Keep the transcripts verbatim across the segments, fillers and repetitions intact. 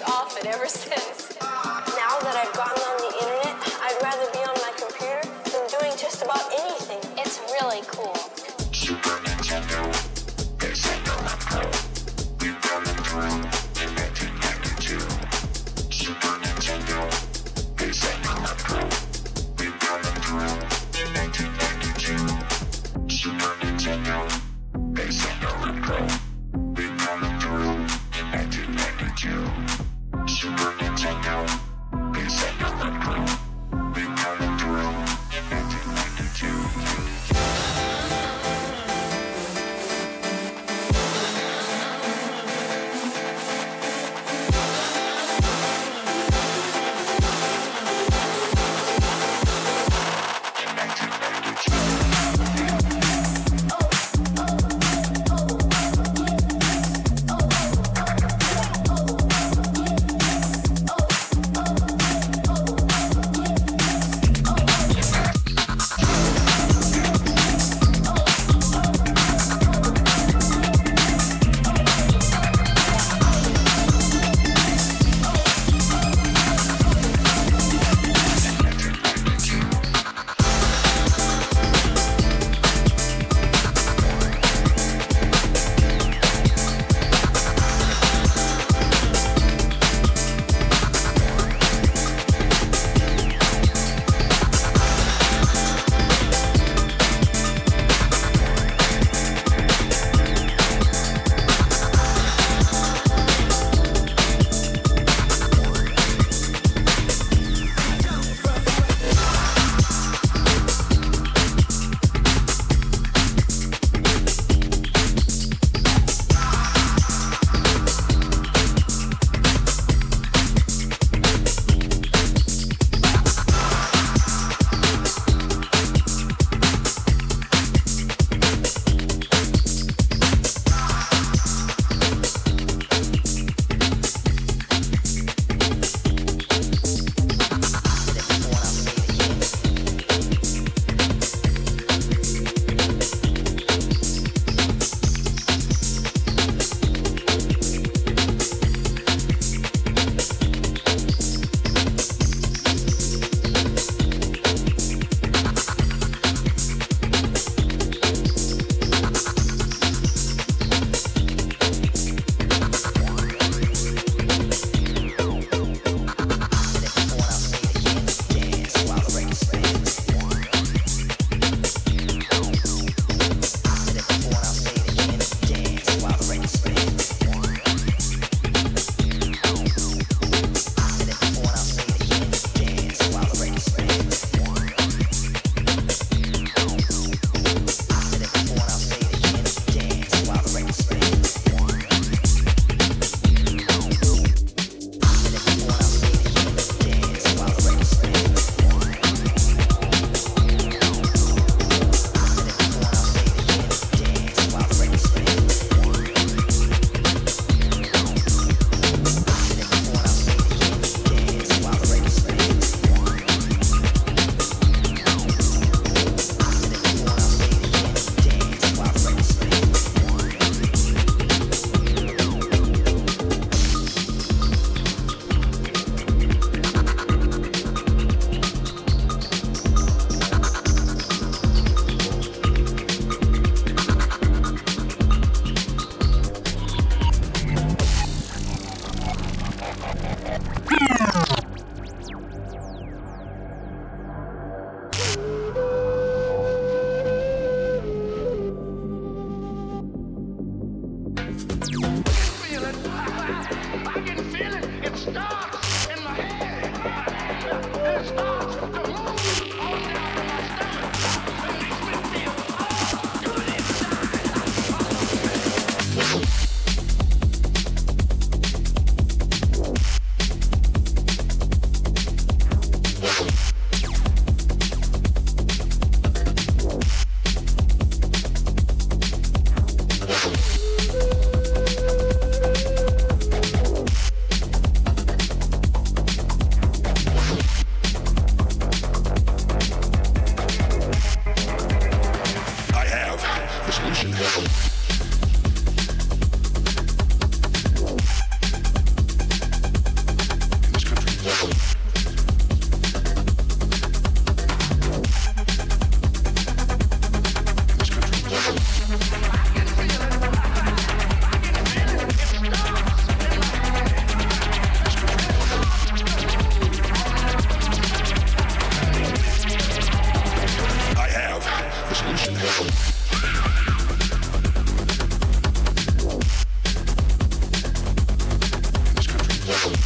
kids off it ever since. Now that I've gotten on the internet, I'd rather be on my computer than doing just about anything. It's really cool. Super Nintendo, Nintendo Pro, we've done it through in nineteen ninety-two. Super Nintendo, Nintendo Pro, we've done it through in nineteen ninety-two. Super Nintendo, Nintendo Pro.Super Nintendo, Nintendo Do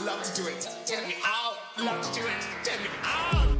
love to do it. Take me out, love to do it. Take me out.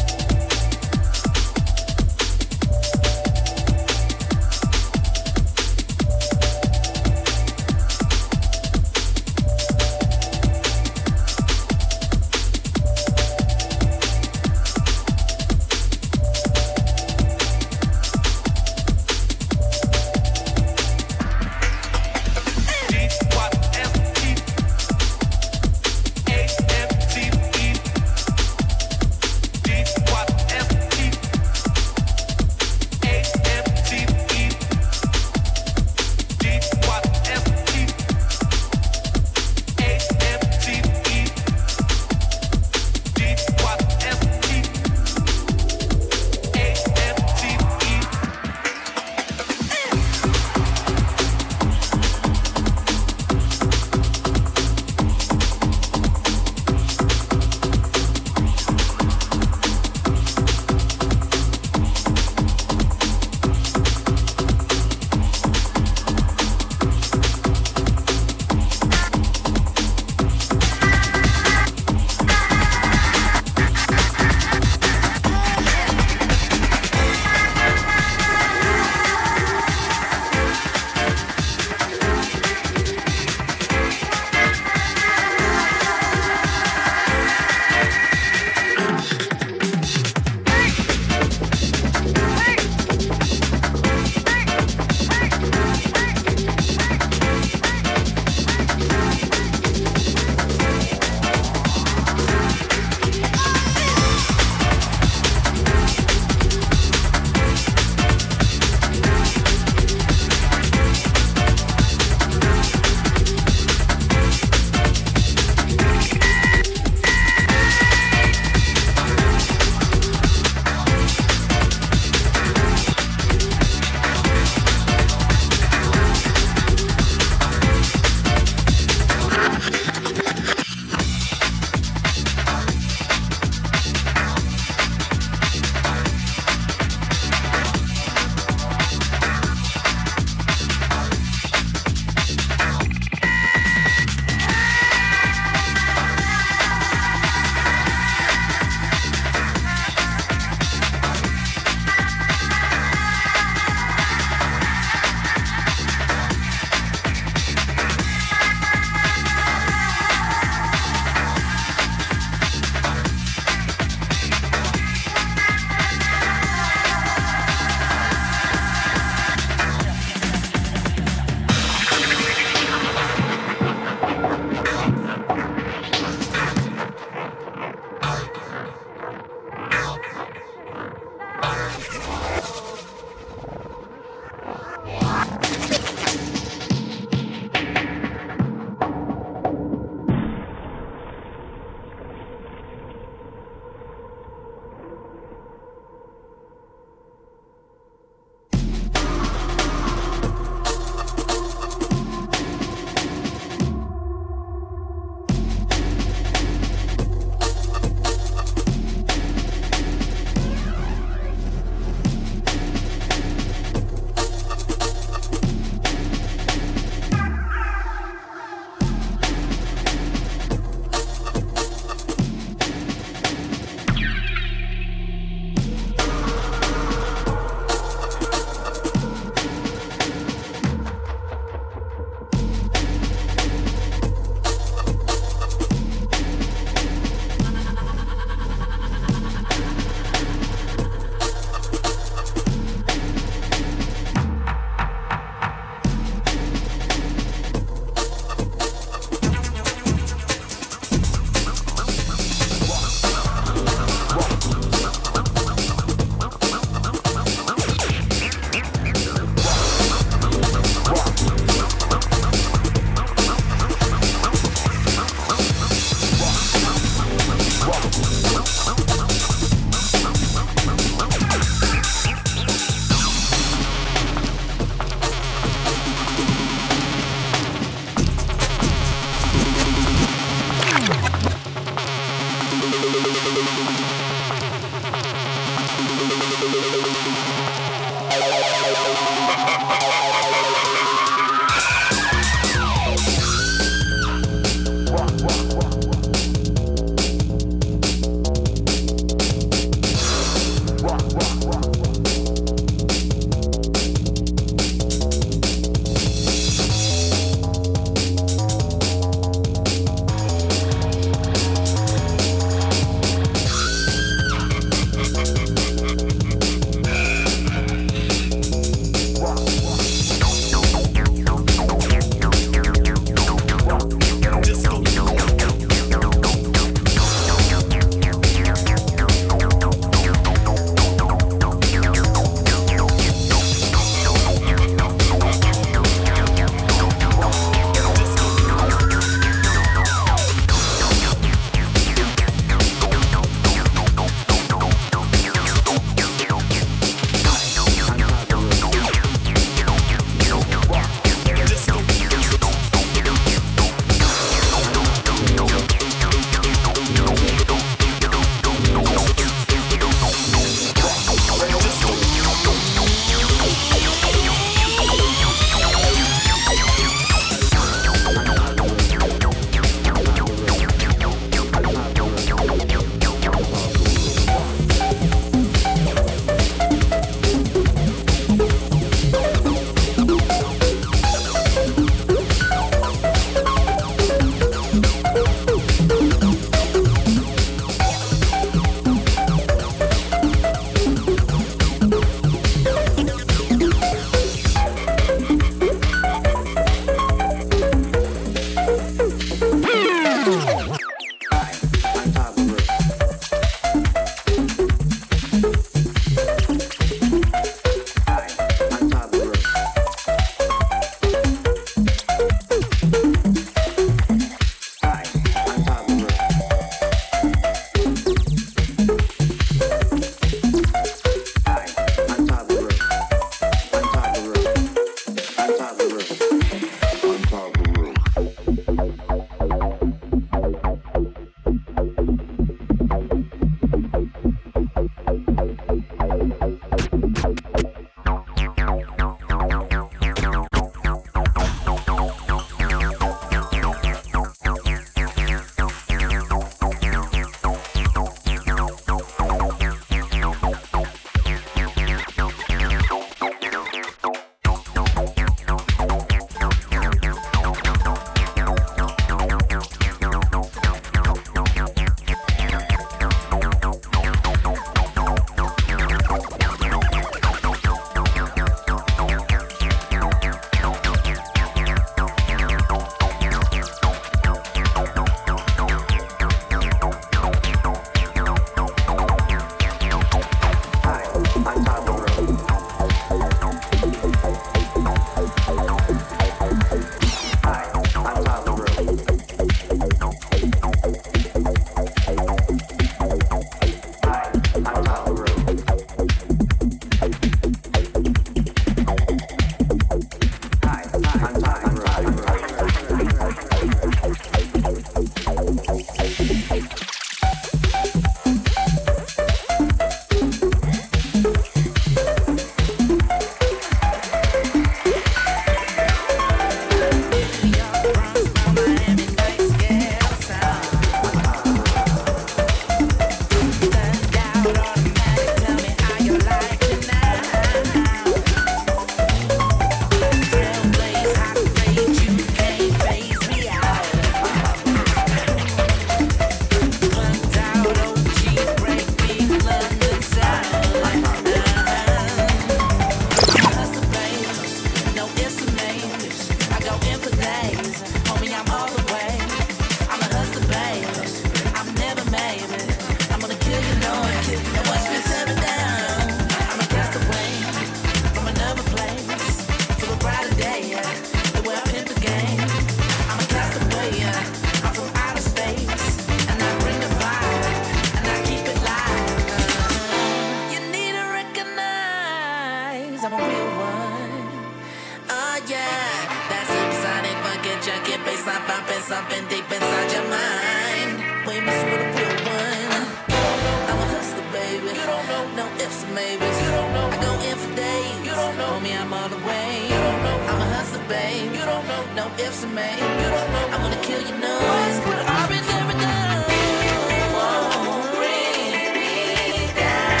no ifs and maybes. You don't know I'm gonna kill your noise, but I've been never done. You won't bring me down.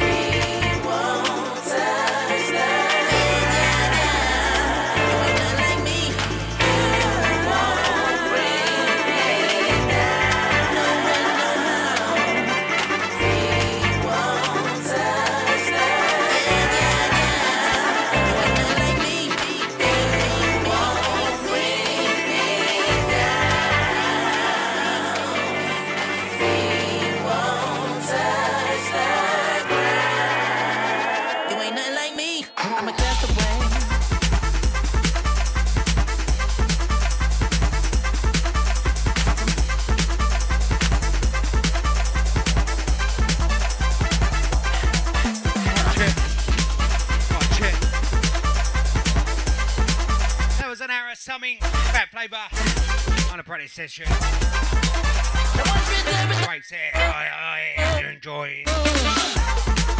We won't touch the ground. You ain't nothing like me. You won't bring me down. No way, no how. We won't touch the ground. You ain't nothing like me. You won't bring me down. We won't touch the ground. You ain't nothing like me. I'm a castaway. That was an hour of something. Fat Flavor on a Friday session. Breaks it. I, I enjoy.